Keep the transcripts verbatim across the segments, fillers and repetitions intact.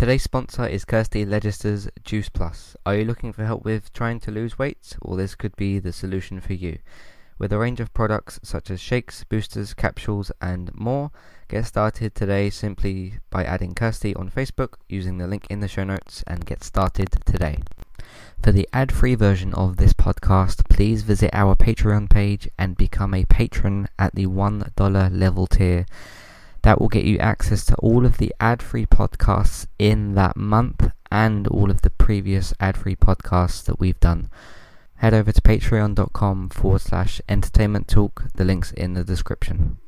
Today's sponsor is Kirsty Legister's Juice Plus. Are you looking for help with trying to lose weight? Well, this could be the solution for you. With a range of products such as shakes, boosters, capsules and more, get started today simply by adding Kirsty on Facebook using the link in the show notes and get started today. For the ad-free version of this podcast, please visit our Patreon page and become a patron at the one dollar level tier. That will get you access to all of the ad-free podcasts in that month and all of the previous ad-free podcasts that we've done. Head over to patreon.com forward slash entertainment talk. The link's in the description.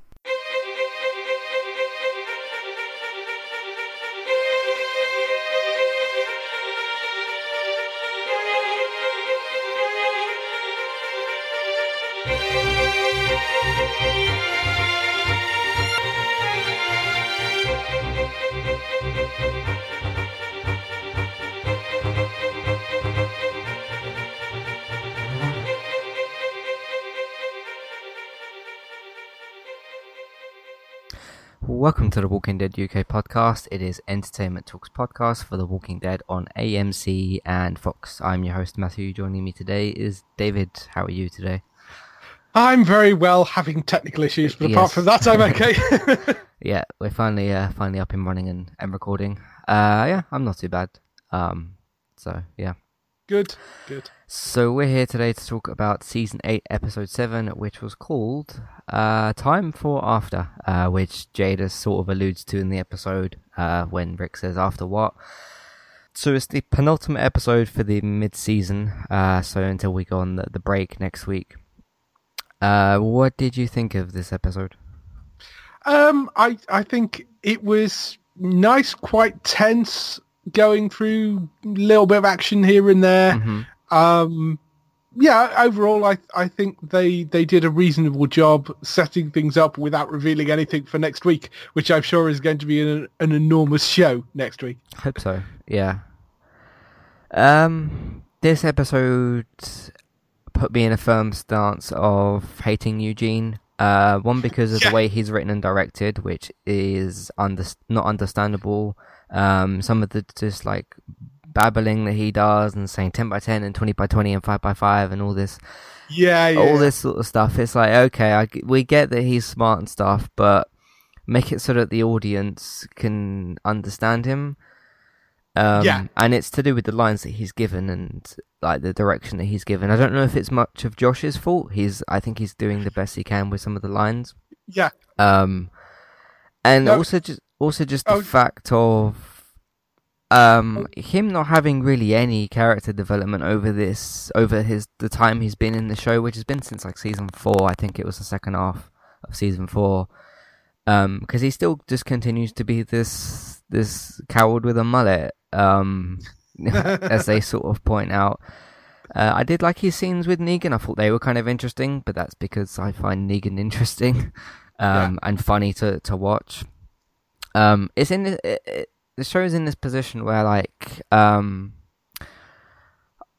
Welcome to the Walking Dead U K podcast. It is Entertainment Talks podcast for The Walking Dead on A M C and Fox. I'm your host, Matthew. Joining me today is David. How are you today? I'm very well, having technical issues, but yes. Apart from that, I'm okay. Yeah, we're finally uh, finally up and running and, and recording. Uh, yeah, I'm not too bad. Um, so, yeah. Good, good. So we're here today to talk about season eight, episode seven, which was called uh, "Time for After," uh, which Jadis sort of alludes to in the episode uh, when Rick says "After what?" So it's the penultimate episode for the mid-season. Uh, so until we go on the, the break next week. Uh, what did you think of this episode? Um, I I think it was nice, quite tense. Going through a little bit of action here and there. Mm-hmm. Um, yeah, overall, I I think they, they did a reasonable job setting things up without revealing anything for next week, which I'm sure is going to be an, an enormous show next week. I hope so, yeah. Um, this episode put me in a firm stance of hating Eugene. Uh, one, because of yeah. the way he's written and directed, which is under- not understandable. Um, some of the just like babbling that he does and saying ten by ten and twenty by twenty and five by five and all this, yeah, yeah. all this sort of stuff. It's like, okay, I, we get that he's smart and stuff, but make it so that the audience can understand him. Um, yeah. And it's to do with the lines that he's given and like the direction that he's given. I don't know if it's much of Josh's fault. He's, I think he's doing the best he can with some of the lines. Yeah. Um, and no. also just. Also, just the oh. fact of um, him not having really any character development over this, over his the time he's been in the show, which has been since like season four. I think it was the second half of season four, because um, he still just continues to be this this coward with a mullet, um, as they sort of point out. Uh, I did like his scenes with Negan. I thought they were kind of interesting, but that's because I find Negan interesting um, yeah. and funny to to watch. Um, it's in this, it, it, the show is in this position where like um,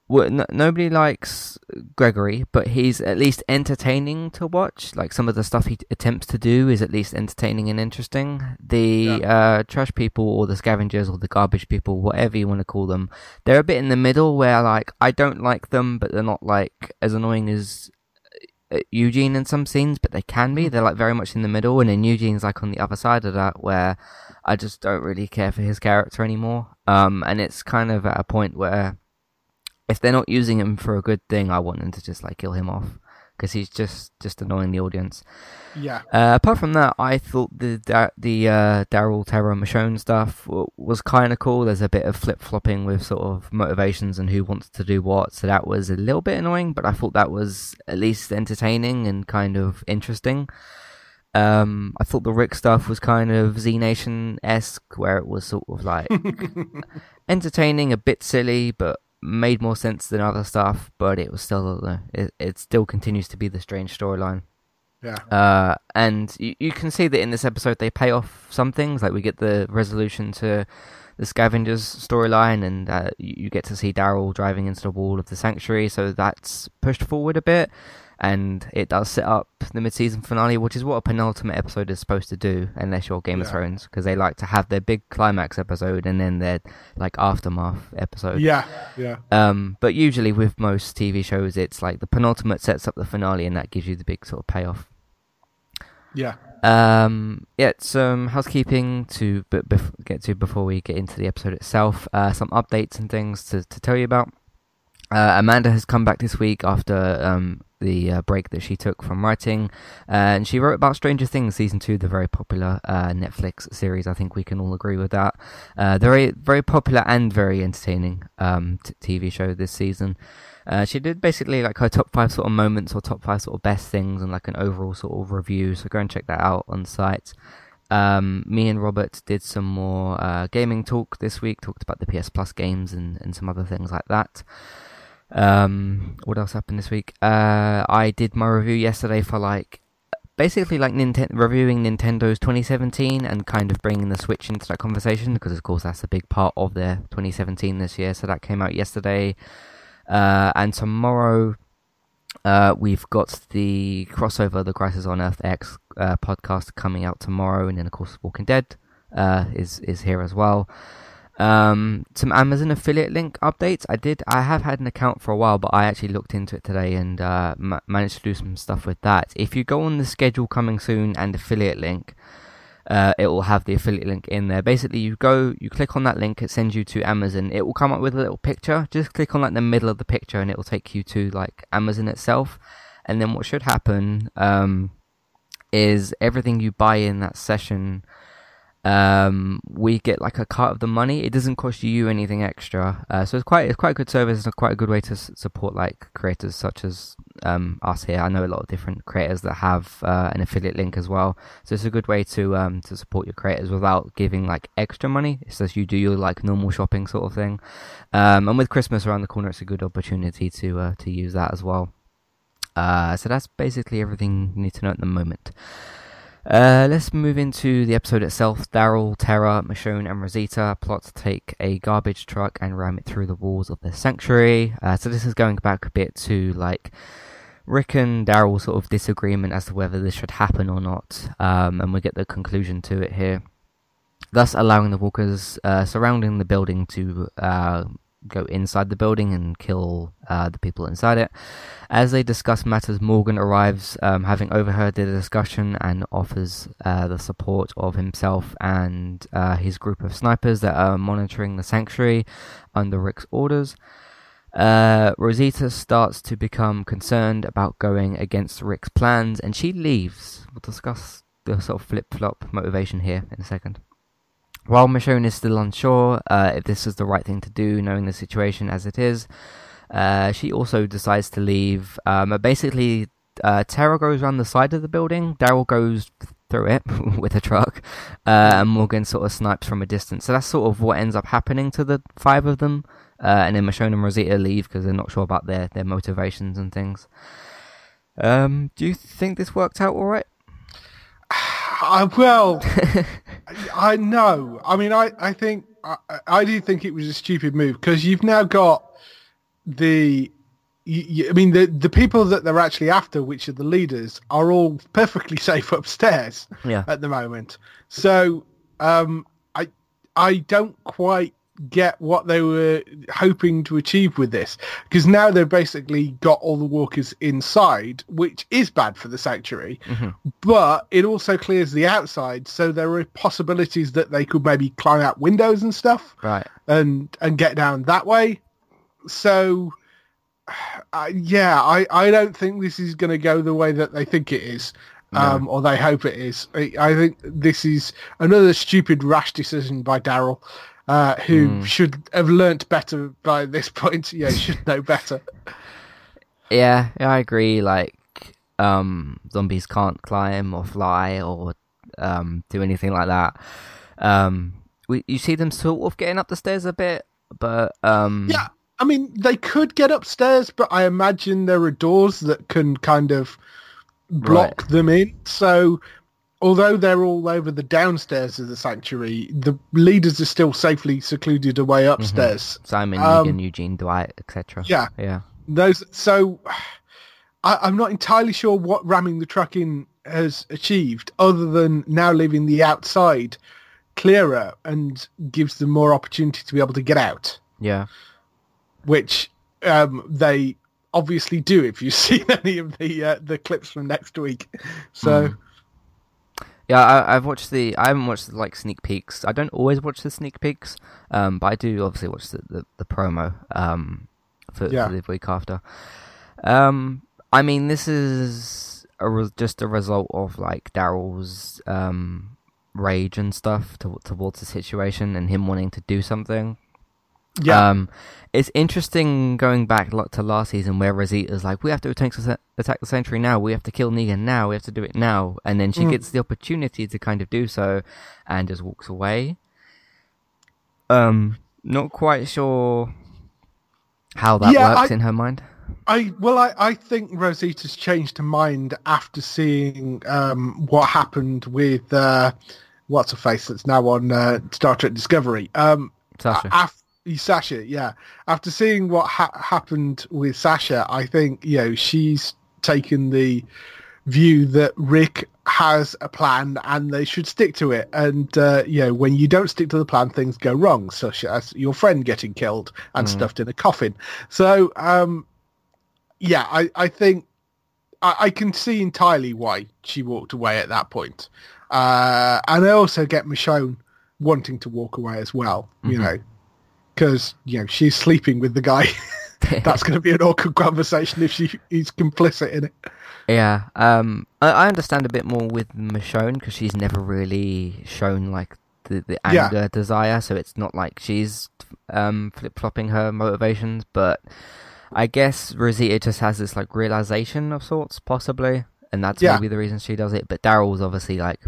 well, n- nobody likes Gregory, but he's at least entertaining to watch. Like some of the stuff he t- attempts to do is at least entertaining and interesting. The yeah. uh, trash people, or the scavengers, or the garbage people, whatever you want to call them, they're a bit in the middle where like I don't like them, but they're not like as annoying as Eugene in some scenes, but they can be. They're like very much in the middle, and then Eugene's like on the other side of that, where I just don't really care for his character anymore. Um, and it's kind of at a point where if they're not using him for a good thing, I want them to just like kill him off because he's just just annoying the audience. Yeah. Uh, apart from that, I thought the da- the uh, Daryl, Tara, Michonne stuff w- was kind of cool. There's a bit of flip flopping with sort of motivations and who wants to do what, so that was a little bit annoying, but I thought that was at least entertaining and kind of interesting. Um, I thought the Rick stuff was kind of Z Nation esque, where it was sort of like entertaining, a bit silly, but made more sense than other stuff. But it was still it, it still continues to be the strange storyline. Yeah. Uh, and you, you can see that in this episode they pay off some things. Like we get the resolution to the scavengers storyline, and uh, you, you get to see Daryl driving into the wall of the sanctuary. So that's pushed forward a bit. And it does set up the mid-season finale, which is what a penultimate episode is supposed to do, unless you're Game yeah. of Thrones, because they like to have their big climax episode and then their like aftermath episode. Yeah, yeah. Um, but usually with most T V shows, it's like the penultimate sets up the finale, and that gives you the big sort of payoff. Yeah. Um, yeah, some housekeeping to b- bef- get to before we get into the episode itself. Uh, some updates and things to, to tell you about. Uh, Amanda has come back this week after um, the uh, break that she took from writing, uh, and she wrote about Stranger Things Season two, the very popular uh, Netflix series. I think we can all agree with that. Uh, the very, very popular and very entertaining um, t- T V show this season. Uh, she did basically like her top five sort of moments or top five sort of best things and like an overall sort of review, so go and check that out on the site. Um, me and Robert did some more uh, gaming talk this week, talked about the P S Plus games and, and some other things like that. Um, what else happened this week? Uh, I did my review yesterday for like, basically like Nintendo reviewing Nintendo's twenty seventeen and kind of bringing the Switch into that conversation because of course that's a big part of their twenty seventeen this year. So that came out yesterday, uh, and tomorrow, uh, we've got the crossover, the Crisis on Earth X, uh, podcast coming out tomorrow. And then of course, Walking Dead, uh, is, is here as well. Um, some Amazon affiliate link updates. I did, I have had an account for a while, but I actually looked into it today and uh, ma- managed to do some stuff with that. If you go on the schedule coming soon and affiliate link, uh, it will have the affiliate link in there. Basically, you go, you click on that link, it sends you to Amazon. It will come up with a little picture. Just click on like the middle of the picture and it will take you to like Amazon itself. And then what should happen, um, is everything you buy in that session, um we get like a cut of the money. It doesn't cost you anything extra, uh, so it's quite it's quite a good service. It's a quite a good way to s- support like creators such as um us here. I know a lot of different creators that have uh, an affiliate link as well, so it's a good way to um to support your creators without giving like extra money. It's just you do your like normal shopping sort of thing, um and with Christmas around the corner, it's a good opportunity to uh, to use that as well. Uh so that's basically everything you need to know at the moment. Uh, let's move into the episode itself. Daryl, Tara, Michonne, and Rosita plot to take a garbage truck and ram it through the walls of the sanctuary. Uh, so this is going back a bit to like Rick and Daryl's sort of disagreement as to whether this should happen or not, um, and we get the conclusion to it here. Thus allowing the walkers uh, surrounding the building to uh, go inside the building and kill uh, the people inside it. As they discuss matters, Morgan arrives, um, having overheard the discussion, and offers uh, the support of himself and uh, his group of snipers that are monitoring the sanctuary under Rick's orders. Uh, Rosita starts to become concerned about going against Rick's plans, and she leaves. We'll discuss the sort of flip-flop motivation here in a second. While Michonne is still unsure uh, if this is the right thing to do, knowing the situation as it is, uh, she also decides to leave. Um, basically, uh, Tara goes around the side of the building, Daryl goes through it with a truck, uh, and Morgan sort of snipes from a distance. So that's sort of what ends up happening to the five of them, uh, and then Michonne and Rosita leave because they're not sure about their, their motivations and things. Um, do you think this worked out all right? I, well, I, I know. I mean, I, I think, I, I do think it was a stupid move because you've now got the, you, you, I mean, the, the people that they're actually after, which are the leaders, are all perfectly safe upstairs yeah. at the moment. So um, I, I don't quite get what they were hoping to achieve with this because now they've basically got all the walkers inside, which is bad for the sanctuary, mm-hmm. but it also clears the outside, so there are possibilities that they could maybe climb out windows and stuff, right, and and get down that way. So uh, yeah I I don't think this is going to go the way that they think it is. No. Um, or they hope it is. I, I think this is another stupid rash decision by Daryl, Uh, who mm. should have learnt better by this point. Yeah, should know better. yeah, I agree. Like, um, zombies can't climb or fly or um, do anything like that. Um, we, you see them sort of getting up the stairs a bit, but... Um... Yeah, I mean, they could get upstairs, but I imagine there are doors that can kind of block right. them in, so... Although they're all over the downstairs of the sanctuary, the leaders are still safely secluded away upstairs. Mm-hmm. Simon, um, Negan, Eugene, Dwight, et cetera. Yeah, yeah. Those. So, I, I'm not entirely sure what ramming the truck in has achieved, other than now leaving the outside clearer and gives them more opportunity to be able to get out. Yeah. Which um, they obviously do if you've seen any of the uh, the clips from next week. So... Mm. Yeah, I, I've watched the... I haven't watched, the, like, sneak peeks. I don't always watch the sneak peeks, um, but I do obviously watch the, the, the promo um, for, yeah. for the week after. Um, I mean, this is a re- just a result of, like, Daryl's um, rage and stuff to, towards the situation and him wanting to do something. Yeah. Um, it's interesting going back to last season where Rosita's like, we have to attack the Sanctuary now, we have to kill Negan now, we have to do it now. And then she mm. gets the opportunity to kind of do so and just walks away. Um, not quite sure how that yeah, works I, in her mind. I Well, I, I think Rosita's changed her mind after seeing um, what happened with uh, What's-Her-Face that's now on uh, Star Trek Discovery. Um, Sasha. After Sasha, yeah. After seeing what ha- happened with Sasha, I think, you know, she's taken the view that Rick has a plan and they should stick to it. And, uh, you know, when you don't stick to the plan, things go wrong, such as your friend getting killed and mm. stuffed in a coffin. So, um, yeah, I, I think I, I can see entirely why she walked away at that point. Uh, and I also get Michonne wanting to walk away as well, mm-hmm. you know. Because, you know, she's sleeping with the guy. That's going to be an awkward conversation if she is complicit in it. Yeah. Um, I, I understand a bit more with Michonne because she's never really shown, like, the, the anger yeah. desire. So it's not like she's um, flip-flopping her motivations. But I guess Rosita just has this, like, realization of sorts, possibly. And that's yeah. maybe the reason she does it. But Daryl's obviously, like...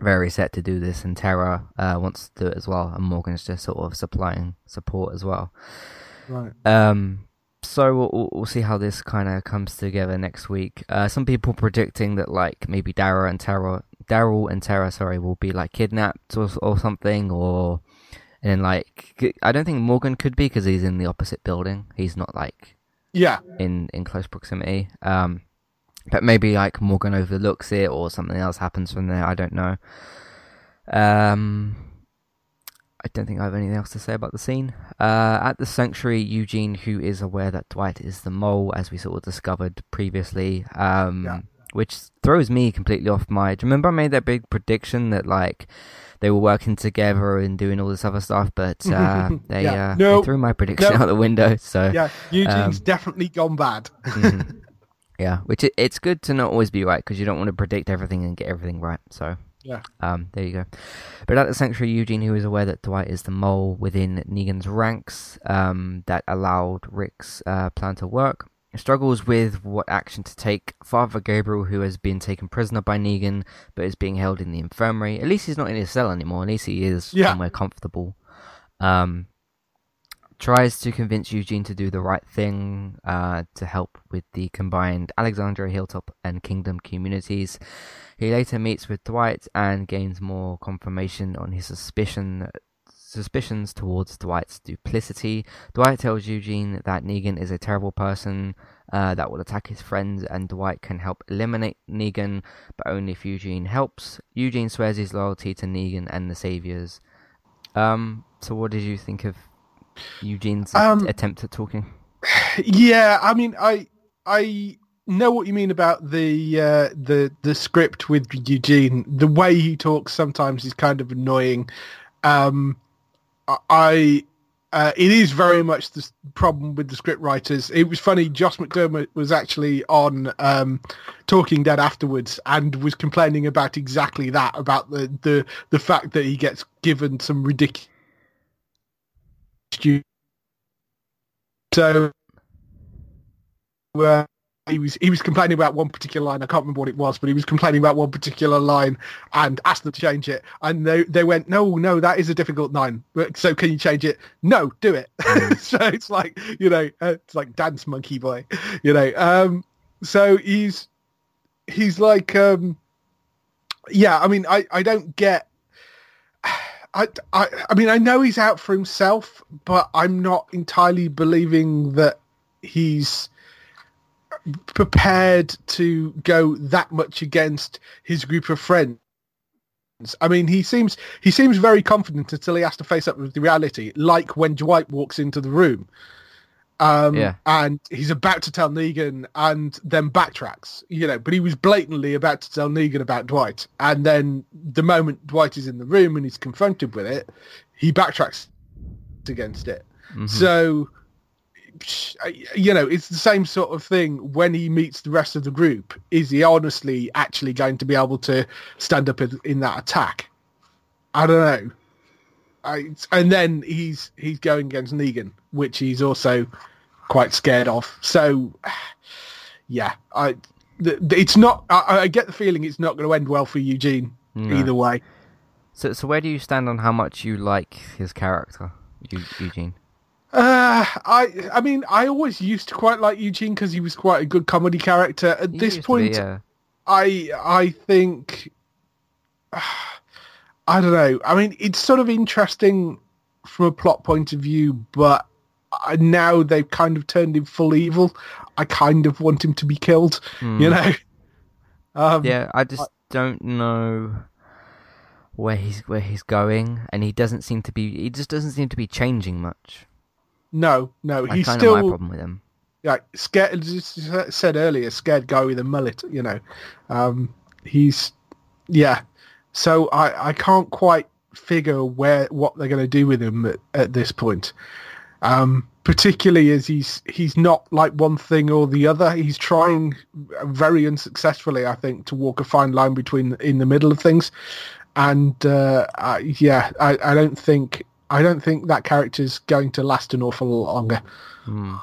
very set to do this, and Tara uh, wants to do it as well, and Morgan's just sort of supplying support as well. Right. Um. So we'll, we'll see how this kind of comes together next week. Uh, some people predicting that like maybe Daryl and Tara, Daryl and Tara, sorry, will be like kidnapped or or something, or and then like I don't think Morgan could be because he's in the opposite building. He's not like yeah in in close proximity. Um. But maybe, like, Morgan overlooks it or something else happens from there. I don't know. Um, I don't think I have anything else to say about the scene. Uh, at the Sanctuary, Eugene, who is aware that Dwight is the mole, as we sort of discovered previously, um, yeah. which throws me completely off my... Do you remember I made that big prediction that, like, they were working together and doing all this other stuff, but uh, they, yeah. uh, no. they threw my prediction no. out the window. So yeah, Eugene's um, definitely gone bad. mm-hmm. Yeah, which it, it's good to not always be right because you don't want to predict everything and get everything right. So, yeah, um, there you go. But at the Sanctuary, Eugene, who is aware that Dwight is the mole within Negan's ranks um, that allowed Rick's uh, plan to work, struggles with what action to take. Father Gabriel, who has been taken prisoner by Negan but is being held in the infirmary. At least he's not in his cell anymore. At least he is yeah. somewhere comfortable. Um, tries to convince Eugene to do the right thing uh, to help with the combined Alexandria, Hilltop, and Kingdom communities. He later meets with Dwight and gains more confirmation on his suspicion suspicions towards Dwight's duplicity. Dwight tells Eugene that Negan is a terrible person uh, that will attack his friends, and Dwight can help eliminate Negan, but only if Eugene helps. Eugene swears his loyalty to Negan and the Saviors. Um, so what did you think of Eugene's um, attempt at talking? Yeah, I mean, I I know what you mean about the uh, the the script with Eugene. The way he talks sometimes is kind of annoying. Um, I uh, it is very much the problem with the script writers. It was funny. Josh McDermott was actually on um, Talking Dead afterwards and was complaining about exactly that, about the the the fact that he gets given some ridiculous. So uh, he was he was complaining about one particular line. I can't remember what it was, but he was complaining about one particular line and asked them to change it. And they they went, no, no, that is a difficult line. So can you change it? No, do it. So it's like, you know, uh, it's like dance monkey boy, you know. Um, so he's he's like, um, yeah. I mean, I, I don't get. I, I, I mean, I know he's out for himself, but I'm not entirely believing that he's prepared to go that much against his group of friends. I mean, he seems he seems very confident until he has to face up with the reality, like when Dwight walks into the room. Um, yeah. And he's about to tell Negan and then backtracks, you know, but he was blatantly about to tell Negan about Dwight. And then the moment Dwight is in the room and he's confronted with it, he backtracks against it. Mm-hmm. So, you know, it's the same sort of thing when he meets the rest of the group. Is he honestly actually going to be able to stand up in, in that attack? I don't know. I, and then he's, he's going against Negan, which he's also quite scared of. So, yeah, I the, the, it's not. I, I get the feeling it's not going to end well for Eugene no. either way. So, so where do you stand on how much you like his character, Eugene? Uh, I I mean, I always used to quite like Eugene because he was quite a good comedy character. At he this point, be, yeah. I I think uh, I don't know. I mean, it's sort of interesting from a plot point of view, but now they've kind of turned him full evil. I kind of want him to be killed, mm. you know? Um, yeah, I just I, don't know where he's where he's going, and he doesn't seem to be. He just doesn't seem to be changing much. No, no, he's I still. My problem with him, like scared. As said earlier, scared guy with a mullet. You know, um, he's yeah. So I, I can't quite figure where what they're going to do with him at, at this point. Um, particularly as he's he's not like one thing or the other. He's trying very unsuccessfully, I think, to walk a fine line between in the middle of things. And uh, I, yeah, I, I don't think I don't think that character's going to last an awful lot longer. Mm.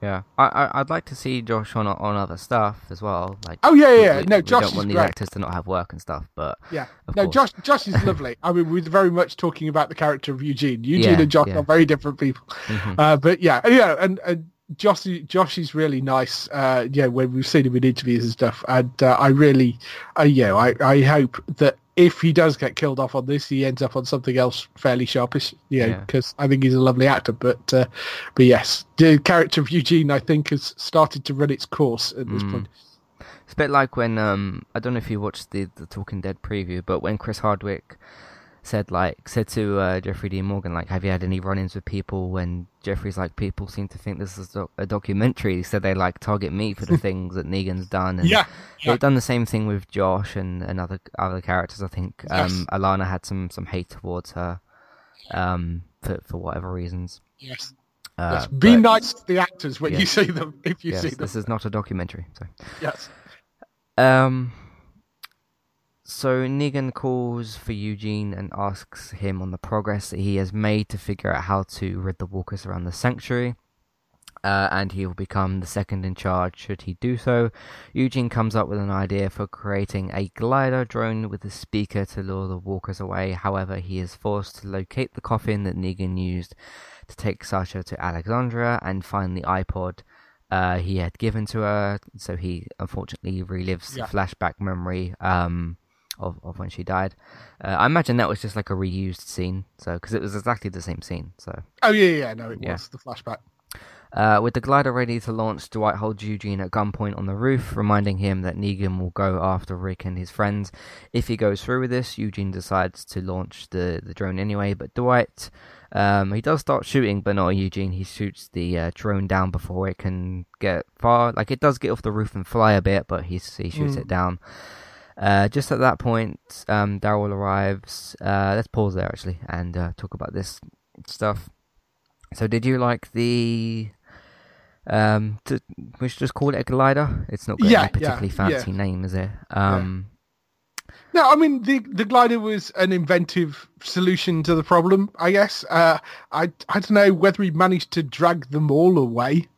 Yeah, I, I I'd like to see Josh on on other stuff as well. Like, oh yeah, yeah, we, no, we Josh don't want is these great. Actors to not have work and stuff, but yeah, no, course. Josh Josh is lovely. I mean, we're very much talking about the character of Eugene. Eugene yeah, and Josh yeah. are very different people, mm-hmm. uh, but yeah, yeah, and, and Josh Josh is really nice. Uh, yeah, when we've seen him in interviews and stuff, and uh, I really, uh, yeah, I I hope that if he does get killed off on this, he ends up on something else fairly sharpish, you know, because yeah. I think he's a lovely actor. But uh, but yes, the character of Eugene, I think, has started to run its course at this mm. point. It's a bit like when, um, I don't know if you watched the, the Talking Dead preview, but when Chris Hardwick said like said to uh, Jeffrey Dean Morgan, like, have you had any run-ins with people? When Jeffrey's like, people seem to think this is do- a documentary. He said they like target me for the things that Negan's done. And yeah, yeah. They've done the same thing with Josh and, and other other characters. I think um, yes. Alana had some, some hate towards her um, for for whatever reasons. Yes. Uh, yes. Be but, nice to the actors when yes. you see them. If you yes, see them, this is not a documentary. So. Yes. Um. So Negan calls for Eugene and asks him on the progress that he has made to figure out how to rid the walkers around the sanctuary, uh, and he will become the second in charge should he do so. Eugene comes up with an idea for creating a glider drone with a speaker to lure the walkers away. However, he is forced to locate the coffin that Negan used to take Sasha to Alexandria and find the iPod Uh, he had given to her, so he unfortunately relives yeah. the flashback memory um, of of when she died. Uh, I imagine that was just like a reused scene, so because it was exactly the same scene. So oh yeah, yeah, no, it yeah. was the flashback. Uh, with the glider ready to launch, Dwight holds Eugene at gunpoint on the roof, reminding him that Negan will go after Rick and his friends. If he goes through with this, Eugene decides to launch the the drone anyway, but Dwight. Um, he does start shooting, but not Eugene. He shoots the uh, drone down before it can get far. Like, it does get off the roof and fly a bit, but he, he shoots mm. it down. Uh, just at that point, um, Daryl arrives. Uh, let's pause there, actually, and uh, talk about this stuff. So did you like the... Um, to, we should just call it a glider? It's not got yeah, a particularly yeah, fancy yeah. name, is it? Um, yeah. No, I mean, the the glider was an inventive solution to the problem, I guess. Uh, I I don't know whether he managed to drag them all away,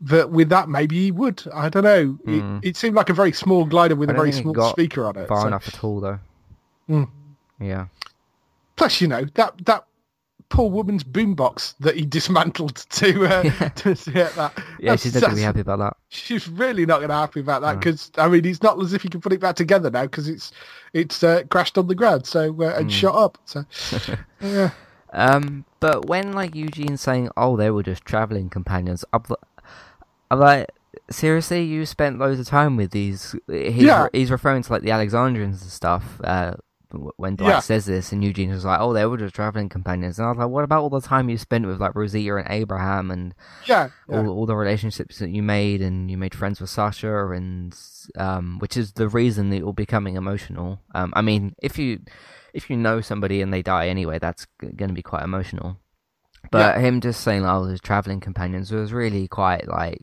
but with that, maybe he would. I don't know. Mm. It, it seemed like a very small glider with a very small speaker on it. Far so. enough at all, though. Mm. Yeah. Plus, you know, that, that poor woman's boombox that he dismantled to uh, yeah. to get that. Yeah, that's, she's not going to be happy about that. She's really not going to be happy about that because, no. I mean, it's not as if he can put it back together now because it's it's uh, crashed on the ground so uh, and mm. shot up. So, yeah. Um, but when, like, Eugene's saying, oh, they were just travelling companions, I'm, I'm like, seriously, you spent loads of time with these. He's, yeah. he's referring to like the Alexandrians and stuff. Uh, when Dwight yeah. says this, and Eugene was like, "Oh, they were just traveling companions," and I was like, "What about all the time you spent with like Rosita and Abraham, and yeah, yeah. All, all the relationships that you made, and you made friends with Sasha, and um, which is the reason that you're becoming emotional." Um, I mean, if you if you know somebody and they die anyway, that's g- going to be quite emotional. But yeah. him just saying, "Oh, his traveling companions," was really quite like.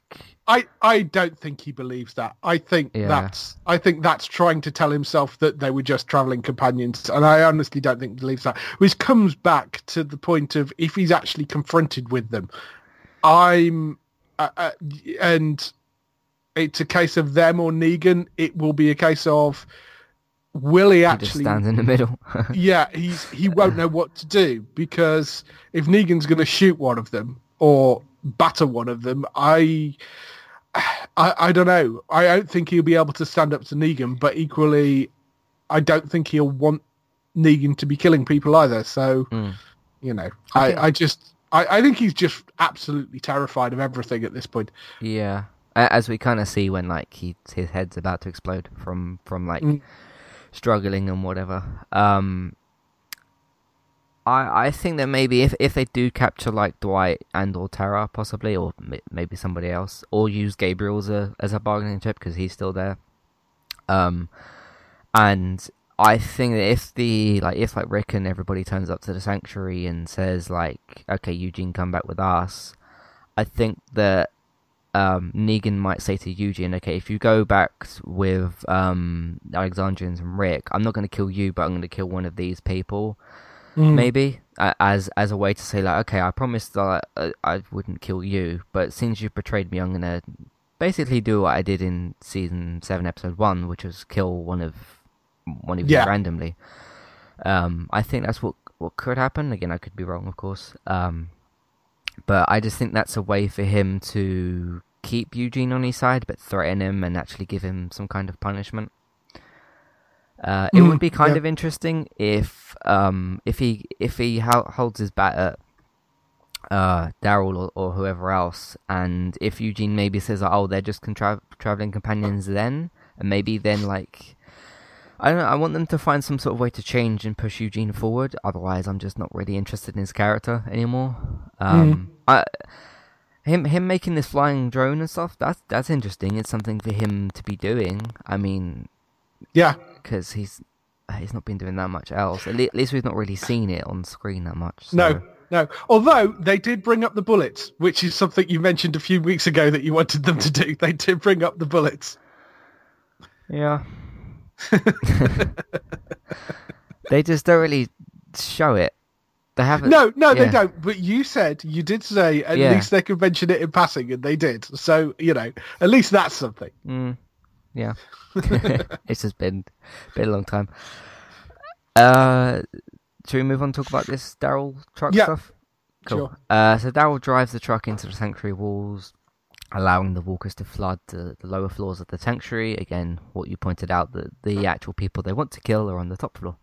I, I don't think he believes that. I think yeah. that's I think that's trying to tell himself that they were just traveling companions, and I honestly don't think he believes that. Which comes back to the point of if he's actually confronted with them, I'm, uh, uh, and it's a case of them or Negan. It will be a case of will he actually he just stands in the middle? yeah, he's he won't know what to do, because if Negan's going to shoot one of them or batter one of them, I. I, I don't know. I don't think he'll be able to stand up to Negan, but equally, I don't think he'll want Negan to be killing people either. So, mm. you know, I, I, I just, I, I think he's just absolutely terrified of everything at this point. Yeah, as we kind of see when like he his head's about to explode from from like mm. struggling and whatever. Um, I I think that maybe if, if they do capture like Dwight and or Tara possibly, or m- maybe somebody else, or use Gabriel as a as a bargaining chip because he's still there, um, and I think that if the like if like Rick and everybody turns up to the sanctuary and says like, okay, Eugene, come back with us, I think that um, Negan might say to Eugene, okay, if you go back with um Alexandrians and Rick, I'm not going to kill you, but I'm going to kill one of these people. Mm. Maybe uh, as as a way to say like, okay, I promised that I, I wouldn't kill you, but since you betrayed me, I'm gonna basically do what I did in season seven, episode one, which was kill one of one of yeah. you randomly. Um, I think that's what what could happen. Again, I could be wrong, of course. Um, but I just think that's a way for him to keep Eugene on his side, but threaten him and actually give him some kind of punishment. Uh, it mm, would be kind yeah. of interesting if um, if he if he ho- holds his bat at uh, Daryl or, or whoever else, and if Eugene maybe says, like, "Oh, they're just contra- traveling companions," then and maybe then like I don't know, I want them to find some sort of way to change and push Eugene forward. Otherwise, I'm just not really interested in his character anymore. Um, mm. I, him him making this flying drone and stuff, that's that's interesting. It's something for him to be doing. I mean. Yeah, because he's he's not been doing that much else. At, le- at least we've not really seen it on screen that much. So. No, no. Although they did bring up the bullets, which is something you mentioned a few weeks ago that you wanted them to do. They did bring up the bullets. Yeah. They just don't really show it. They haven't. No, no, yeah. they don't. But you said you did say at yeah. least they could mention it in passing, and they did. So you know, at least that's something. Mm. Yeah. It's just been been a long time. Uh, should we move on and talk about this Daryl truck yeah. stuff? Cool. Sure. Uh, so Daryl drives the truck into the sanctuary walls, allowing the walkers to flood the, the lower floors of the sanctuary. Again, what you pointed out, that the actual people they want to kill are on the top floor.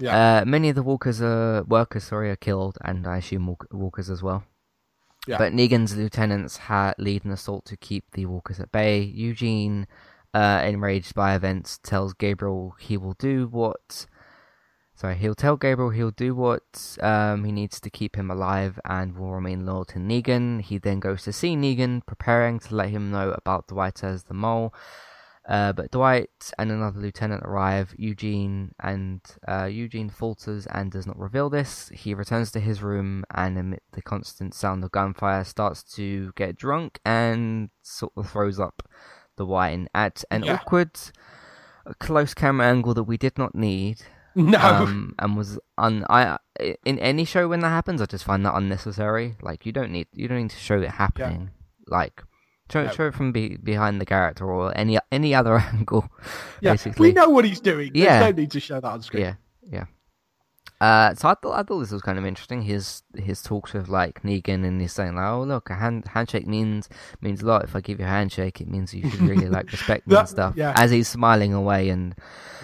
Yeah. Uh, many of the walkers are, workers sorry, are killed, and I assume walk, walkers as well. Yeah. But Negan's lieutenants ha- lead an assault to keep the walkers at bay. Eugene... Uh, enraged by events, tells Gabriel he will do what. Sorry, he'll tell Gabriel he'll do what um, he needs to keep him alive and will remain loyal to Negan. He then goes to see Negan, preparing to let him know about Dwight as the mole. Uh, but Dwight and another lieutenant arrive. Eugene and uh, Eugene falters and does not reveal this. He returns to his room and, amid the constant sound of gunfire, starts to get drunk and sort of throws up the wine at an yeah. awkward close camera angle that we did not need. No. Um, and was un I in any show when that happens, I just find that unnecessary. Like you don't need you don't need to show it happening. Yeah. Like show, no. show it from be, behind the character or any any other angle. Yeah. Basically. We know what he's doing. Yeah. There's no need to show that on screen. Yeah. Yeah. Uh, so I thought I thought this was kind of interesting. His his talks with like Negan, and he's saying like, oh look, a hand, handshake means means a lot. If I give you a handshake, it means you should really like respect me that, and stuff. Yeah. As he's smiling away and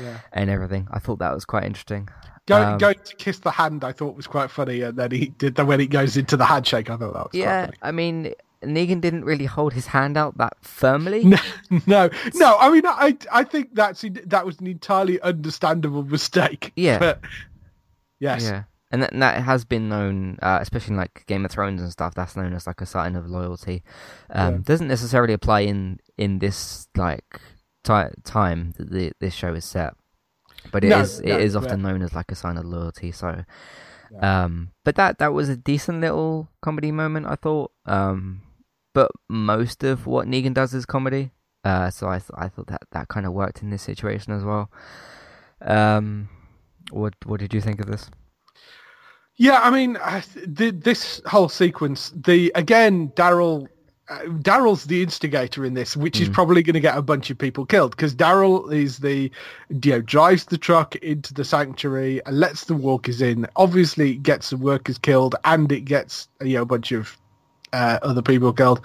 yeah. and everything, I thought that was quite interesting. Going um, going to kiss the hand, I thought was quite funny, and then he did the when he goes into the handshake, I thought that was yeah. Quite funny. I mean, Negan didn't really hold his hand out that firmly. No, no, no. I mean, I I think that's that was an entirely understandable mistake. Yeah. But, yes. Yeah. And that, and that has been known, uh, especially in like Game of Thrones and stuff. That's known as like a sign of loyalty. Um, yeah. Doesn't necessarily apply in in this like ti- time that the, this show is set, but it no, is no, it is often yeah. known as like a sign of loyalty. So, yeah. um, but that that was a decent little comedy moment, I thought. Um, but most of what Negan does is comedy. Uh, so I th- I thought that that kind of worked in this situation as well. Um, what what did you think of this? Yeah, I mean, the, this whole sequence, the again, Daryl, uh, Daryl's the instigator in this, which mm. is probably going to get a bunch of people killed because Daryl is the, you know, drives the truck into the sanctuary and lets the walkers in. Obviously, it gets the workers killed and it gets, you know, a bunch of uh, other people killed.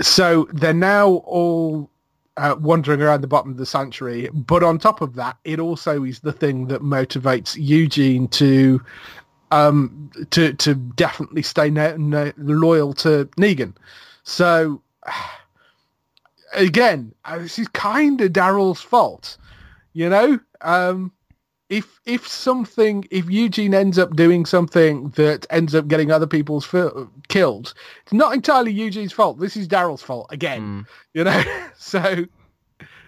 So they're now all Uh, wandering around the bottom of the sanctuary, but on top of that, it also is the thing that motivates Eugene to um, to to definitely stay no, no, loyal to Negan. So again, this is kind of Daryl's fault, you know. Um, if if something, if Eugene ends up doing something that ends up getting other people's f- killed, it's not entirely Eugene's fault. This is Daryl's fault again, mm. you know. so,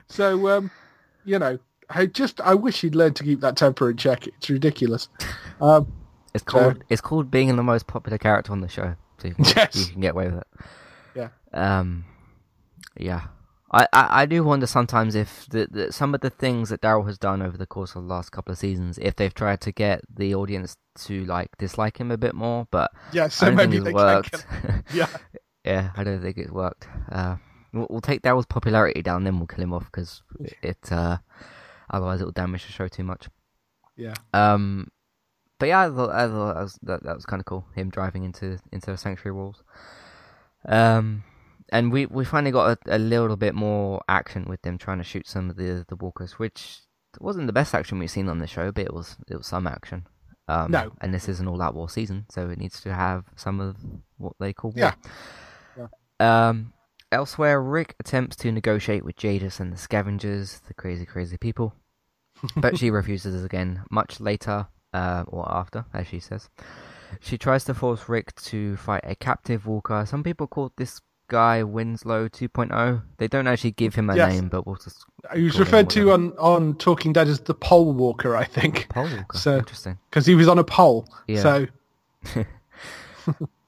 so um, you know, I just I wish he'd learned to keep that temper in check. It's ridiculous. Um, it's called so. it's called being the most popular character on the show, so you can, yes. you can get away with it. Yeah. Um. Yeah. I, I do wonder sometimes if the, the, some of the things that Daryl has done over the course of the last couple of seasons, if they've tried to get the audience to like dislike him a bit more, but yeah, so I don't maybe think it's worked. yeah, yeah, I don't think it's worked. Uh, we'll, we'll take Daryl's popularity down, then we'll kill him off because it. Uh, otherwise, it will damage the show too much. Yeah. Um, but yeah, I thought, I thought that was, that, that was kind of cool. Him driving into into the sanctuary walls. Um. And we, we finally got a, a little bit more action with them trying to shoot some of the, the walkers, which wasn't the best action we've seen on the show, but it was it was some action. Um, no. And this is an all-out war season, so it needs to have some of what they call war. Yeah. yeah. Um, elsewhere, Rick attempts to negotiate with Jadis and the scavengers, the crazy, crazy people. But she refuses again much later, uh, or after, as she says. She tries to force Rick to fight a captive walker. Some people called this guy Winslow two point oh. They don't actually give him a yes. name, but we'll just he was referred to on, on Talking Dead as the Pole Walker, I think. Pole Walker, so, interesting. Because he was on a pole, yeah. so...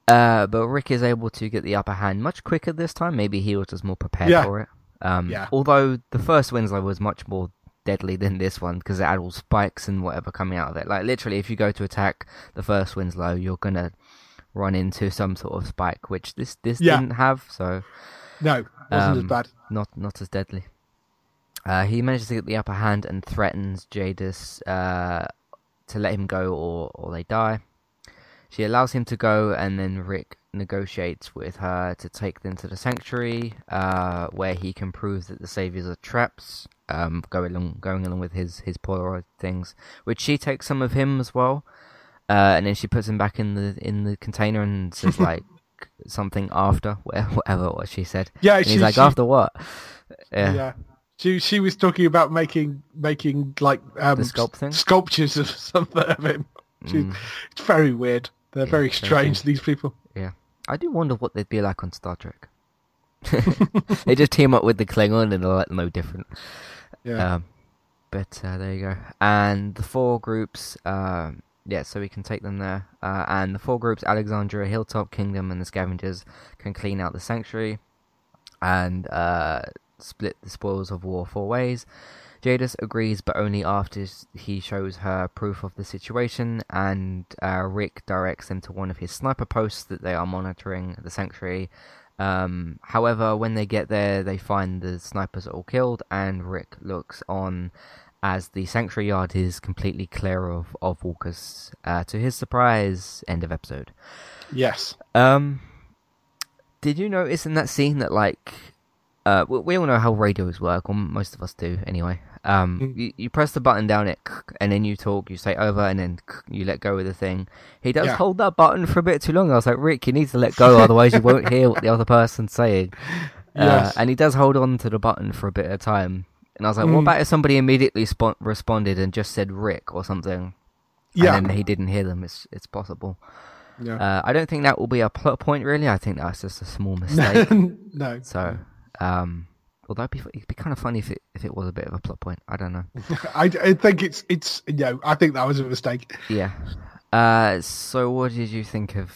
uh, but Rick is able to get the upper hand much quicker this time. Maybe he was just more prepared yeah. for it. Um, yeah. Although the first Winslow was much more deadly than this one, because it had all spikes and whatever coming out of it. Like, literally, if you go to attack the first Winslow, you're going to run into some sort of spike, which this this yeah. didn't have, so no, wasn't um, as bad, not not as deadly. Uh, he manages to get the upper hand and threatens Jadis uh, to let him go or or they die. She allows him to go, and then Rick negotiates with her to take them to the sanctuary, uh, where he can prove that the saviors are traps. Um, go along, going along with his his Polaroid things, which she takes some of him as well. Uh, and then she puts him back in the in the container and says like something after whatever what she said. Yeah, and she, he's like she, after what? Yeah. yeah, she she was talking about making making like um, the sculpt thing? sculptures of something of him. She, mm. It's very weird. They're yeah, very strange. These people. Yeah, I do wonder what they'd be like on Star Trek. They just team up with the Klingon and they're like no different. Yeah, um, but uh, there you go. And the four groups. Um, Yeah, so we can take them there. Uh, and the four groups, Alexandria, Hilltop, Kingdom, and the Scavengers, can clean out the Sanctuary and uh, split the spoils of war four ways. Jadis agrees, but only after he shows her proof of the situation, and uh, Rick directs them to one of his sniper posts that they are monitoring the Sanctuary. Um, however, when they get there, they find the snipers are all killed, and Rick looks on as the sanctuary yard is completely clear of, of walkers. Uh, to his surprise, end of episode. Yes. Um, did you notice in that scene that, like, uh, we, we all know how radios work, or most of us do, anyway. Um, mm. you, you press the button down, it, and then you talk, you say over, and then you let go of the thing. He does yeah. hold that button for a bit too long. I was like, Rick, you need to let go, otherwise you won't hear what the other person's saying. Yes. Uh, and he does hold on to the button for a bit of time. And I was like, mm. what about if somebody immediately spo- responded and just said Rick or something? Yeah. And then he didn't hear them. It's it's possible. Yeah. Uh, I don't think that will be a plot point, really. I think that's just a small mistake. No. So, um... although it'd be, it'd be kind of funny if it if it was a bit of a plot point. I don't know. I, I think it's it's you know, I think that was a mistake. Yeah. Uh, so what did you think of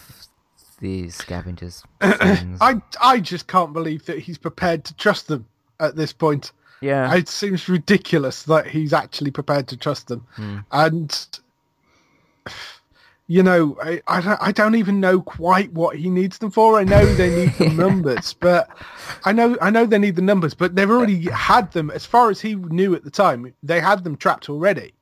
these scavengers? I I just can't believe that he's prepared to trust them at this point. Yeah. It seems ridiculous that he's actually prepared to trust them, mm. and you know I I don't, I don't even know quite what he needs them for. I know they need the numbers, but. I know, I know they need the numbers, but they've already had them. As far as he knew at the time, they had them trapped already,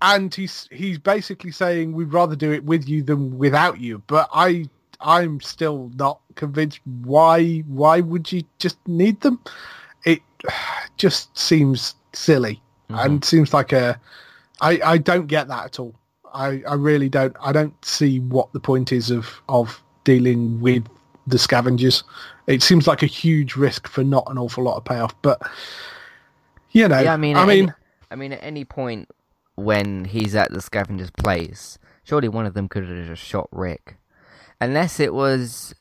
and he's he's basically saying we'd rather do it with you than without you. But I, I'm still not convinced. Why, why would you just need them? It just seems silly, mm-hmm. and seems like a. I, I don't get that at all. I, I really don't. I don't see what the point is of of dealing with the scavengers. It seems like a huge risk for not an awful lot of payoff, but you know, yeah, I mean, I mean, any, I mean, at any point when he's at the scavenger's place, surely one of them could have just shot Rick, unless it was,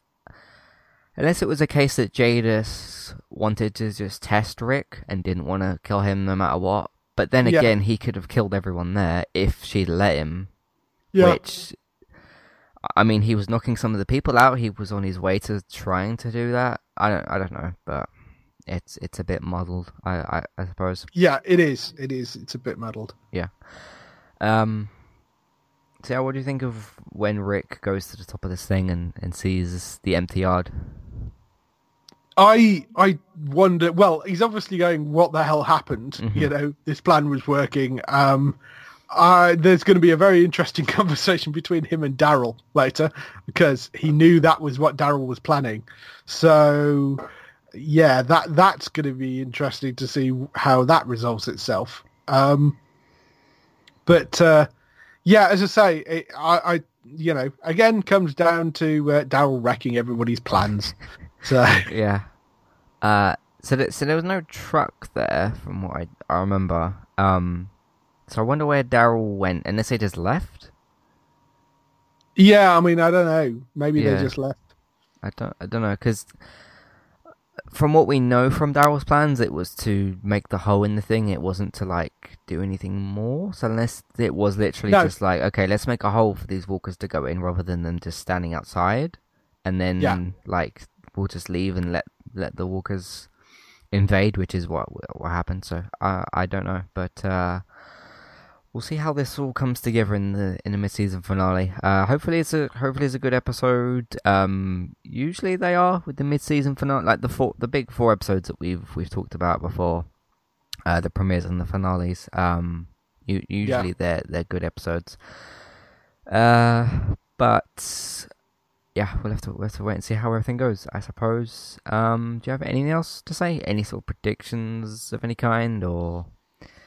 unless it was a case that Jadis wanted to just test Rick and didn't want to kill him no matter what. But then again, yeah. he could have killed everyone there if she'd let him. Yeah. Which. I mean, he was knocking some of the people out. He was on his way to trying to do that. I don't, I don't know, but it's it's a bit muddled. I, I, I suppose. Yeah, it is. It is. It's a bit muddled. Yeah. Um. So, what do you think of when Rick goes to the top of this thing and, and sees the empty yard? I I wonder. Well, he's obviously going, "What the hell happened?" Mm-hmm. You know, this plan was working. Um. Uh, there's going to be a very interesting conversation between him and Daryl later, because he knew that was what Daryl was planning. So, yeah, that that's going to be interesting to see how that resolves itself. Um, but uh, yeah, as I say, it, I, I you know again comes down to uh, Daryl wrecking everybody's plans. So yeah, uh, so that, so there was no truck there from what I, I remember. Um, So I wonder where Daryl went, unless they just left? Yeah, I mean, I don't know. Maybe yeah. they just left. I don't I don't know, because from what we know from Daryl's plans, it was to make the hole in the thing. It wasn't to, like, do anything more. So unless it was literally no. just like, okay, let's make a hole for these walkers to go in rather than them just standing outside. And then, yeah. like, we'll just leave and let, let the walkers invade, which is what, what happened. So uh, I don't know, but... Uh, We'll see how this all comes together in the in the mid-season finale. Uh, hopefully it's a hopefully it's a good episode. Um, usually they are with the mid-season finale, like the four, the big four episodes that we've we've talked about before, uh, the premieres and the finales. Um, you, usually yeah. they're they're good episodes. Uh, but yeah, we'll have to we'll have to wait and see how everything goes, I suppose. Um, do you have anything else to say? Any sort of predictions of any kind, or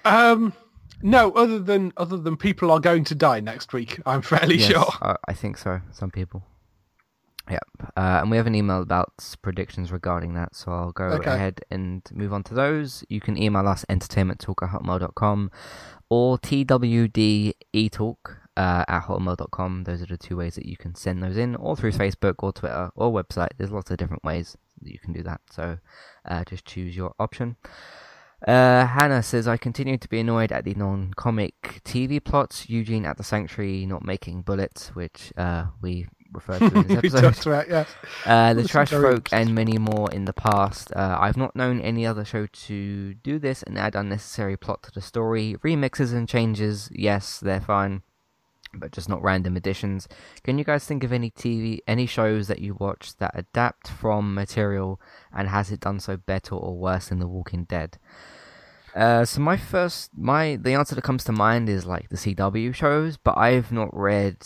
um. No, other than other than people are going to die next week. I'm fairly yes, sure. Uh, I think so. Some people. Yep. Uh, and we have an email about predictions regarding that, so I'll go okay. ahead and move on to those. You can email us entertainment talk at hotmail dot com or twdetalk uh, at hotmail dot com. Those are the two ways that you can send those in, or through Facebook or Twitter or website. There's lots of different ways that you can do that. So uh, just choose your option. Uh, Hannah says, I continue to be annoyed at the non-comic T V plots, Eugene at the Sanctuary not making bullets, which uh, we referred to in this episode. We talked about, yeah. uh, the Trash Folk and many more in the past. Uh, I've not known any other show to do this and add unnecessary plot to the story. Remixes and changes, yes, they're fine, but just not random additions. Can you guys think of any T V, any shows that you watch that adapt from material, and has it done so better or worse than The Walking Dead? Uh, so my first, my the answer that comes to mind is like the C W shows, but I've not read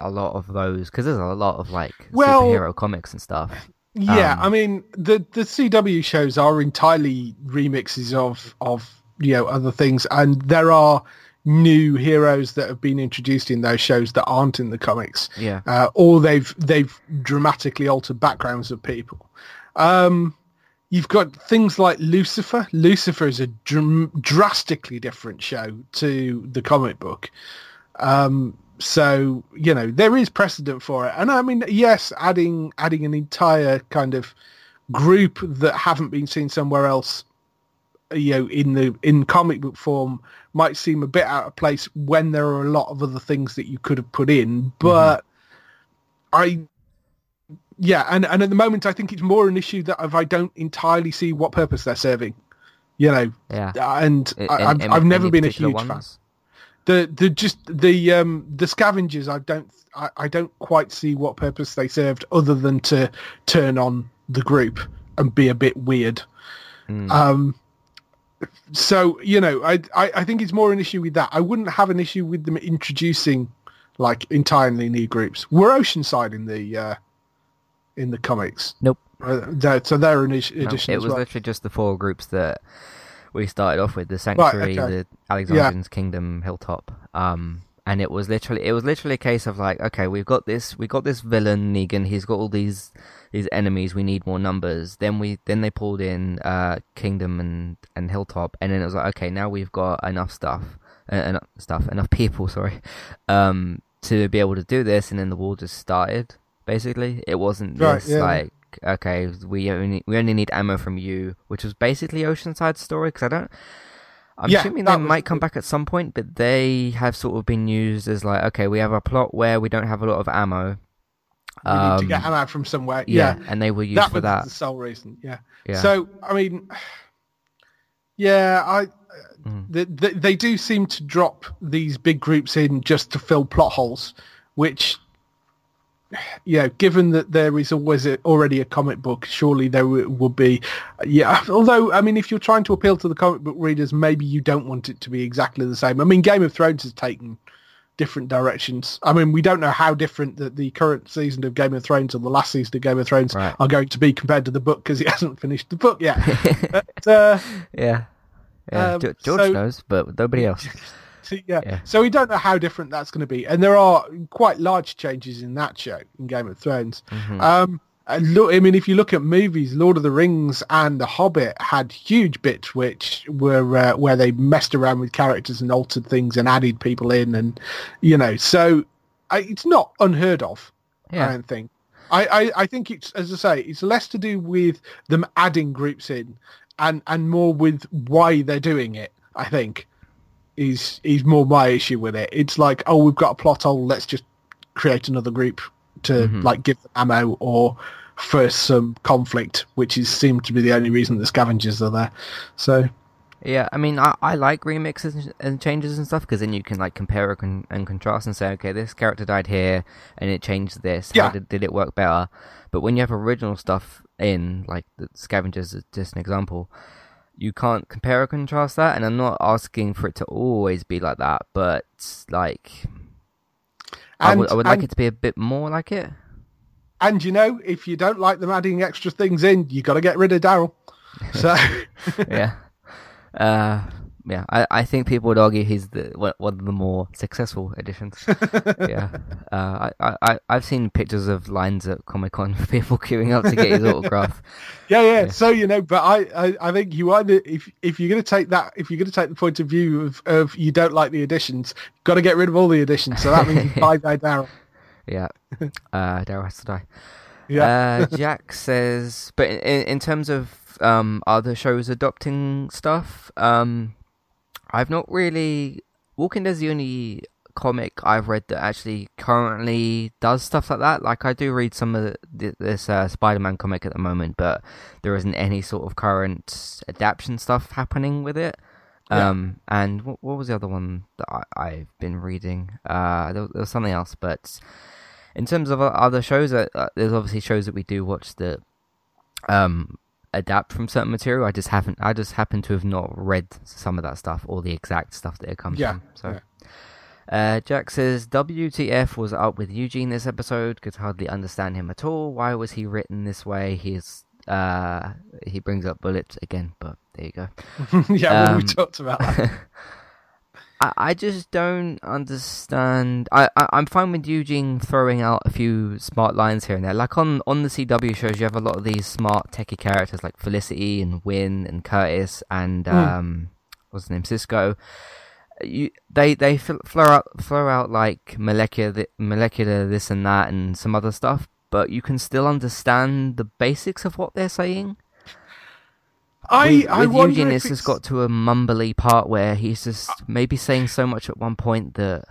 a lot of those because there's a lot of like well, superhero comics and stuff. Yeah, um, I mean the the C W shows are entirely remixes of of you know, other things. And there are new heroes that have been introduced in those shows that aren't in the comics. Yeah. Uh, or they've they've dramatically altered backgrounds of people. Um, you've got things like Lucifer. Lucifer is a dr- drastically different show to the comic book. Um, so, you know, there is precedent for it. And I mean, yes, adding adding an entire kind of group that haven't been seen somewhere else, you know, in the in comic book form might seem a bit out of place when there are a lot of other things that you could have put in. But mm-hmm. I, yeah, and, and at the moment, I think it's more an issue that I've, I don't entirely see what purpose they're serving, you know. Yeah. And in, I, I've, in, I've never been a huge ones? fan. The the just the um the scavengers, I don't I, I don't quite see what purpose they served other than to turn on the group and be a bit weird. Mm. Um. So, you know, I, I I think it's more an issue with that. I wouldn't have an issue with them introducing like entirely new groups. We're Oceanside in the uh, in the comics. Nope. Uh, so they're an addition. No, it was well. literally just the four groups that we started off with: the Sanctuary, right, okay. the Alexandrians, yeah. Kingdom, Hilltop. Um, and it was literally it was literally a case of like, okay, we've got this we got this villain Negan. He's got all these these enemies. We need more numbers. Then we then they pulled in uh, Kingdom and, and Hilltop, and then it was like, okay, now we've got enough stuff, uh, enough stuff, enough people, sorry, um, to be able to do this. And then the war just started. Basically, it wasn't right, this yeah. like. Okay, we only we only need ammo from you, which was basically Oceanside's story. Because I don't, I'm yeah, assuming they was, might come back at some point, but they have sort of been used as like, okay, we have a plot where we don't have a lot of ammo. We um, need to get ammo from somewhere. Yeah, yeah. And they were used that for was that. The sole reason. Yeah. yeah. So I mean, yeah, I mm. the, the, they do seem to drop these big groups in just to fill plot holes, which. You know, given that there is always a, already a comic book, surely there w- will be. Yeah, although I mean, if you're trying to appeal to the comic book readers, maybe you don't want it to be exactly the same. I mean, Game of Thrones has taken different directions. I mean, we don't know how different that the current season of Game of Thrones or the last season of Game of Thrones right. are going to be compared to the book because it hasn't finished the book yet. but, uh, yeah, yeah. Um, George so, knows, but nobody else. Yeah. yeah, so we don't know how different that's going to be, and there are quite large changes in that show in Game of Thrones. Mm-hmm. Um, and look, I mean, if you look at movies, Lord of the Rings and The Hobbit had huge bits which were uh, where they messed around with characters and altered things and added people in, and you know, so I, it's not unheard of. Yeah. I don't think. I, I, I think it's, as I say, it's less to do with them adding groups in, and and more with why they're doing it. I think. Is is more my issue with it. It's like, oh, we've got a plot hole. Let's just create another group to mm-hmm. like give them ammo or for some conflict, which is seemed to be the only reason the scavengers are there. So, yeah, I mean, I, I like remixes and, and changes and stuff because then you can like compare and, and contrast and say, okay, this character died here and it changed this. Yeah. How did, did it work better? But when you have original stuff in, like the scavengers, is just an example. You can't compare or contrast that, and I'm not asking for it to always be like that, but like, and, I would, I would and, like it to be a bit more like it. And you know, if you don't like them adding extra things in, you got to get rid of Daryl. So yeah, uh, yeah, I, I think people would argue he's the one of the more successful additions. yeah, uh, I, I I've seen pictures of lines at Comic-Con for people queuing up to get his autograph. Yeah, yeah, yeah. So you know, but I, I, I think you either if if you're going to take that if you're going to take the point of view of, of you don't like the additions, you've got to get rid of all the additions. So that means bye bye Daryl. Yeah, uh, Daryl has to die. Yeah, uh, Jack says, but in in terms of um other shows adopting stuff, um. I've not really... Walking Dead is the only comic I've read that actually currently does stuff like that. Like, I do read some of the, this uh, Spider-Man comic at the moment, but there isn't any sort of current adaptation stuff happening with it. Yeah. Um, and what, what was the other one that I, I've been reading? Uh, there, there was something else, but in terms of other shows, uh, there's obviously shows that we do watch that... Um, adapt from certain material. I just haven't I just happen to have not read some of that stuff or the exact stuff that it comes yeah, from. So yeah. uh, Jack says W T F was up with Eugene this episode, could hardly understand him at all. Why was he written this way? He is Uh, he brings up bullets again, but there you go. yeah, um, we talked about that. I, I just don't understand. I, I, I'm fine with Eugene throwing out a few smart lines here and there. Like on, on the C W shows, you have a lot of these smart techie characters like Felicity and Wynn and Curtis and um, mm. what's his name, Cisco. You, they they flow out flow out like molecular molecular this and that and some other stuff, but you can still understand the basics of what they're saying. I with, I with Eugene, it's just got to a mumbly part where he's just I, maybe saying so much at one point that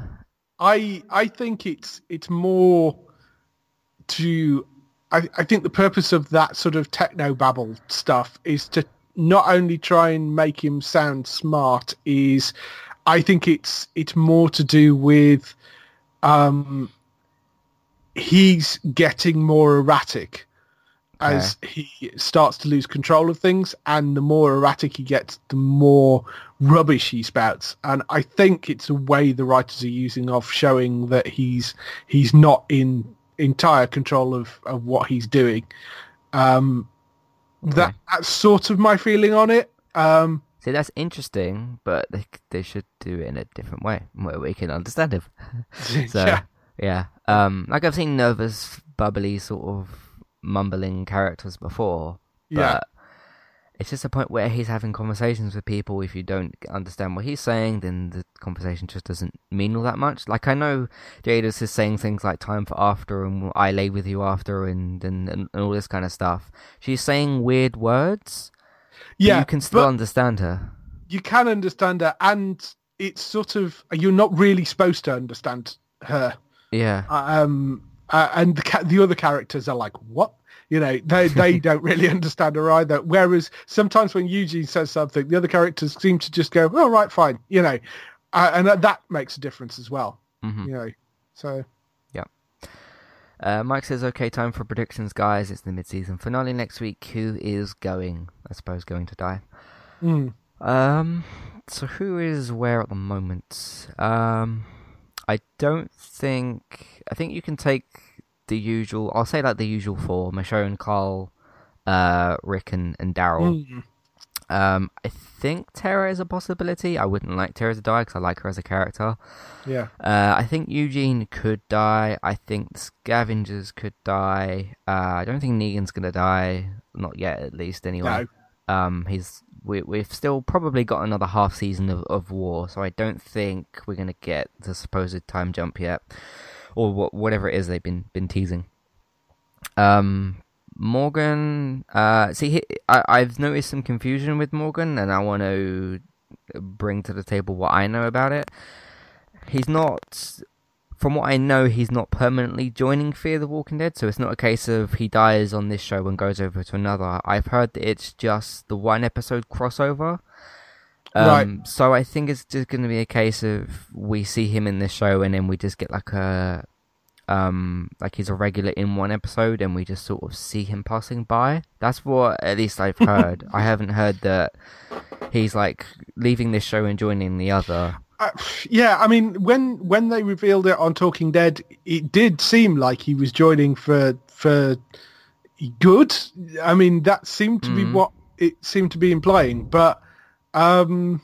I I think it's it's more to I I think the purpose of that sort of techno babble stuff is to not only try and make him sound smart is. I think it's it's more to do with um, he's getting more erratic okay. as he starts to lose control of things, and the more erratic he gets, the more rubbish he spouts. And I think it's a way the writers are using of showing that he's he's not in entire control of, of what he's doing. Um, okay. that, that's sort of my feeling on it. Um, See, that's interesting, but they they should do it in a different way where we can understand him. so yeah, yeah. Um, like I've seen nervous, bubbly, sort of mumbling characters before, but yeah. it's just a point where he's having conversations with people. If you don't understand what he's saying, then the conversation just doesn't mean all that much. Like I know Jadis is saying things like "time for after" and "I lay with you after" and and, and all this kind of stuff. She's saying weird words. Yeah, but you can still understand her. You can understand her, and it's sort of you're not really supposed to understand her. Yeah. Um, uh, and the ca- the other characters are like, what? You know, they they don't really understand her either. Whereas sometimes when Eugene says something, the other characters seem to just go, "Oh, right, fine," you know, uh, and that, that makes a difference as well. Mm-hmm. You know, so. Uh, Mike says, okay, time for predictions, guys. It's the mid-season finale next week. Who is going, I suppose, going to die? Mm. Um, so who is where at the moment? Um, I don't think... I think you can take the usual... I'll say like the usual four. Michonne, Carl, uh, Rick, and, and Daryl. Mm. Um, I think Tara is a possibility. I wouldn't like Tara to die because I like her as a character. Yeah. Uh, I think Eugene could die. I think the Scavengers could die. Uh, I don't think Negan's gonna die, not yet at least. Anyway. No. Um, he's we we've still probably got another half season of, of war, so I don't think we're gonna get the supposed time jump yet, or what whatever it is they've been been teasing. Um. Morgan, uh, see, he, I, I've noticed some confusion with Morgan, and I want to bring to the table what I know about it. He's not, from what I know, he's not permanently joining Fear the Walking Dead, so it's not a case of he dies on this show and goes over to another. I've heard that it's just the one episode crossover. Um, right. So I think it's just going to be a case of we see him in this show, and then we just get like a... Um, like he's a regular in one episode, and we just sort of see him passing by. That's what at least I've heard. I haven't heard that he's like leaving this show and joining the other. Uh, yeah, I mean, when when they revealed it on Talking Dead, it did seem like he was joining for for good. I mean, that seemed to mm-hmm. be what it seemed to be implying, but um,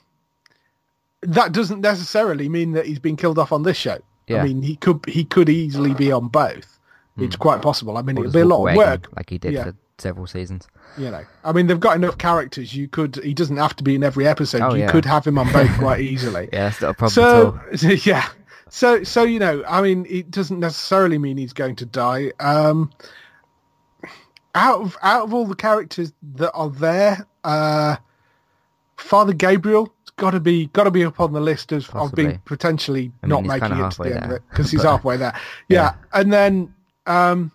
that doesn't necessarily mean that he's been killed off on this show. Yeah. I mean, he could he could easily be on both. Mm. It's quite possible. I mean, it'd be a lot of work, like he did yeah. for several seasons. You know, I mean, they've got enough characters. You could he doesn't have to be in every episode. Oh, you yeah. could have him on both quite easily. Yeah, that's not a problem so, at all. Yeah, so so you know, I mean, it doesn't necessarily mean he's going to die. Um, out of out of all the characters that are there, uh, Father Gabriel. Got to be, got to be up on the list of, of being potentially I mean, not making it to the end of it because he's halfway there. Yeah, yeah. And then um,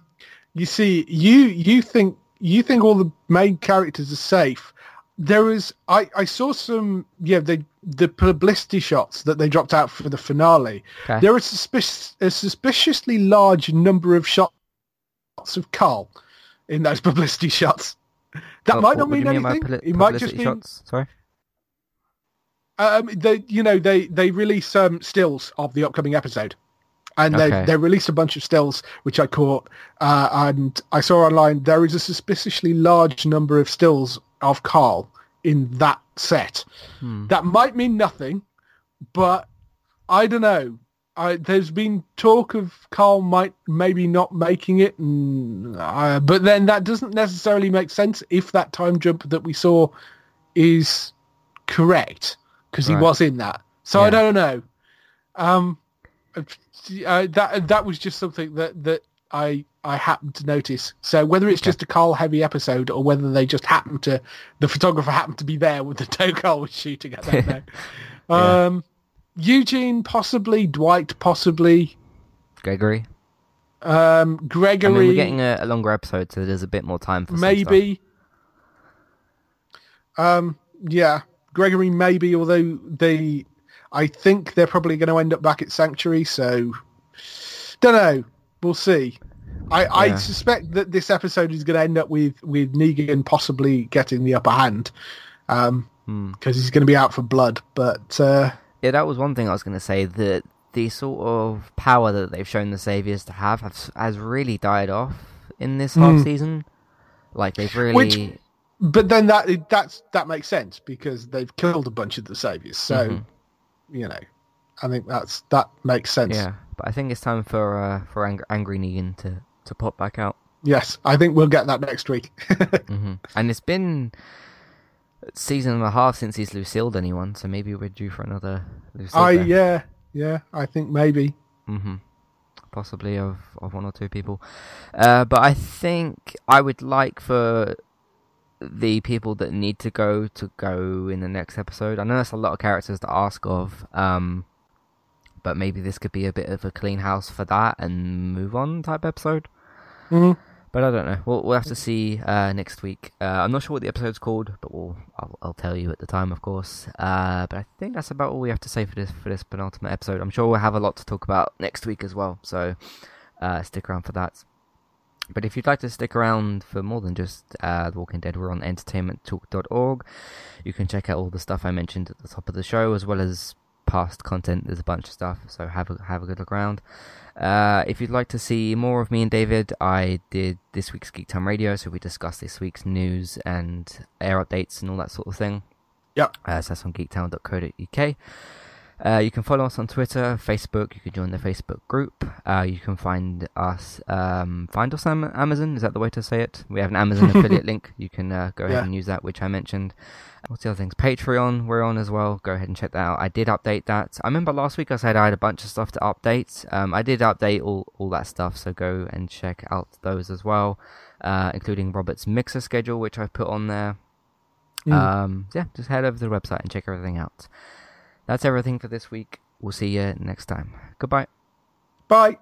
you see, you you think you think all the main characters are safe. There is, I, I saw some, yeah, the the publicity shots that they dropped out for the finale. Okay. There are suspicious, a suspiciously large number of shots of Carl in those publicity shots. That what, might not mean anything. Mean poli- it might just mean shots? Sorry. Um, they, you know, they, they release um, stills of the upcoming episode, and okay. they, they released a bunch of stills which I caught, uh, and I saw online there is a suspiciously large number of stills of Carl in that set. Hmm. That might mean nothing, but I don't know. I, there's been talk of Carl might maybe not making it, and, uh, but then that doesn't necessarily make sense if that time jump that we saw is correct, because right. he was in that. So yeah. I don't know. Um, uh, that that was just something that, that I I happened to notice. So whether it's okay. just a Carl heavy episode or whether they just happened to, the photographer happened to be there with the day Carl was shooting, I don't know. yeah. Um. Eugene, possibly. Dwight, possibly. Gregory. Um, Gregory. I mean, we're getting a, a longer episode, so there's a bit more time for maybe. Um, yeah, Gregory, maybe. Although they, I think they're probably going to end up back at Sanctuary. So, don't know. We'll see. I, yeah. I suspect that this episode is going to end up with with Negan possibly getting the upper hand, um, because hmm. he's going to be out for blood, but. Uh, Yeah, that was one thing I was going to say, that the sort of power that they've shown the Saviors to have, have has really died off in this mm. half season. Like, they've really... Which, but then that that's that makes sense, because they've killed a bunch of the Saviors, so, mm-hmm. you know, I think that's that makes sense. Yeah, but I think it's time for uh, for Ang- Angry Negan to, to pop back out. Yes, I think we'll get that next week. mm-hmm. And it's been... season and a half since he's Lucille'd anyone, so maybe we're due for another Lucille. I there. yeah yeah I think maybe mm-hmm. possibly of, of one or two people, uh, but I think I would like for the people that need to go to go in the next episode. I know that's a lot of characters to ask of, um, but maybe this could be a bit of a clean house for that and move on type episode. Mm-hmm. But I don't know. We'll, we'll have to see uh, next week. Uh, I'm not sure what the episode's called, but we'll I'll, I'll tell you at the time, of course. Uh, but I think that's about all we have to say for this for this penultimate episode. I'm sure we'll have a lot to talk about next week as well, so uh, stick around for that. But if you'd like to stick around for more than just uh, The Walking Dead, we're on entertainment talk dot org. You can check out all the stuff I mentioned at the top of the show, as well as past content. There's a bunch of stuff, so have a have a good look around. Uh, if you'd like to see more of me and David, I did this week's Geek Time Radio, so we discussed this week's news and air updates and all that sort of thing. Yep. Uh, so that's on geek town dot co dot uk. Uh, you can follow us on Twitter, Facebook. You can join the Facebook group. Uh, you can find us, um, find us on Amazon. Is that the way to say it? We have an Amazon affiliate link. You can uh, go ahead yeah. and use that, which I mentioned. What's the other things? Patreon, we're on as well. Go ahead and check that out. I did update that. I remember last week I said I had a bunch of stuff to update. Um, I did update all, all that stuff, so go and check out those as well, uh, including Robert's mixer schedule, which I've put on there. Mm. Um, yeah, just head over to the website and check everything out. That's everything for this week. We'll see you next time. Goodbye. Bye.